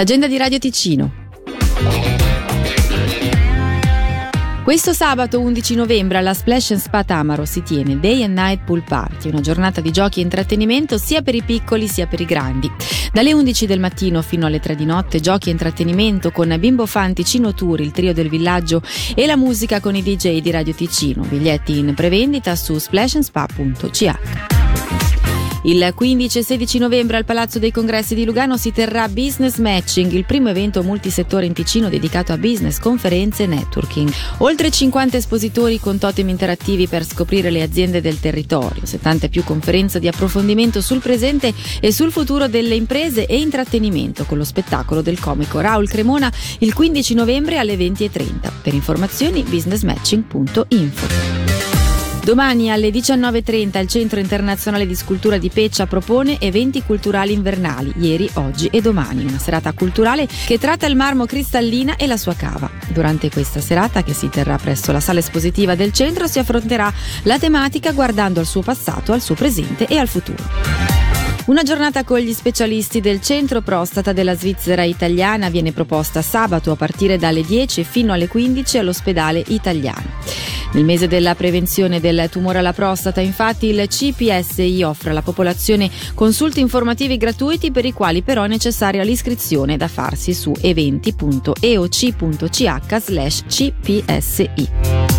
L'agenda di Radio Ticino. Questo sabato 11 novembre alla Splash and Spa Tamaro si tiene Day and Night Pool Party, una giornata di giochi e intrattenimento sia per i piccoli sia per i grandi. Dalle 11 del mattino fino alle 3 di notte giochi e intrattenimento con Bimbo Fanti Ticino Tour, il trio del villaggio e la musica con i DJ di Radio Ticino. Biglietti in prevendita su splashandspa.ch. Il 15 e 16 novembre al Palazzo dei Congressi di Lugano si terrà Business Matching, il primo evento multisettore in Ticino dedicato a business, conferenze e networking. Oltre 50 espositori con totem interattivi per scoprire le aziende del territorio, 70 e più conferenze di approfondimento sul presente e sul futuro delle imprese e intrattenimento con lo spettacolo del comico Raul Cremona il 15 novembre alle 20:30. Per informazioni businessmatching.info. Domani alle 19:30 il Centro Internazionale di Scultura di Peccia propone eventi culturali invernali, ieri, oggi e domani, una serata culturale che tratta il marmo cristallina e la sua cava. Durante questa serata, che si terrà presso la sala espositiva del centro, si affronterà la tematica guardando al suo passato, al suo presente e al futuro. Una giornata con gli specialisti del Centro Prostata della Svizzera Italiana viene proposta sabato a partire dalle 10 fino alle 15 all'ospedale italiano. Nel mese della prevenzione del tumore alla prostata, infatti, il CPSI offre alla popolazione consulti informativi gratuiti per i quali però è necessaria l'iscrizione da farsi su eventi.eoc.ch/CPSI.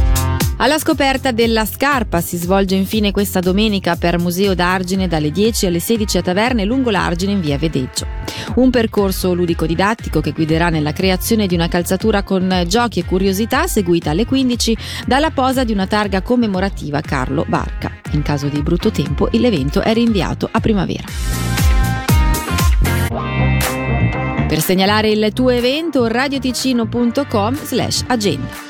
Alla scoperta della scarpa si svolge infine questa domenica per Museo d'Argine dalle 10 alle 16 a Taverne lungo l'Argine in via Vedeggio. Un percorso ludico-didattico che guiderà nella creazione di una calzatura con giochi e curiosità, seguita alle 15 dalla posa di una targa commemorativa Carlo Barca. In caso di brutto tempo, l'evento è rinviato a primavera. Per segnalare il tuo evento, radioticino.com/agenda.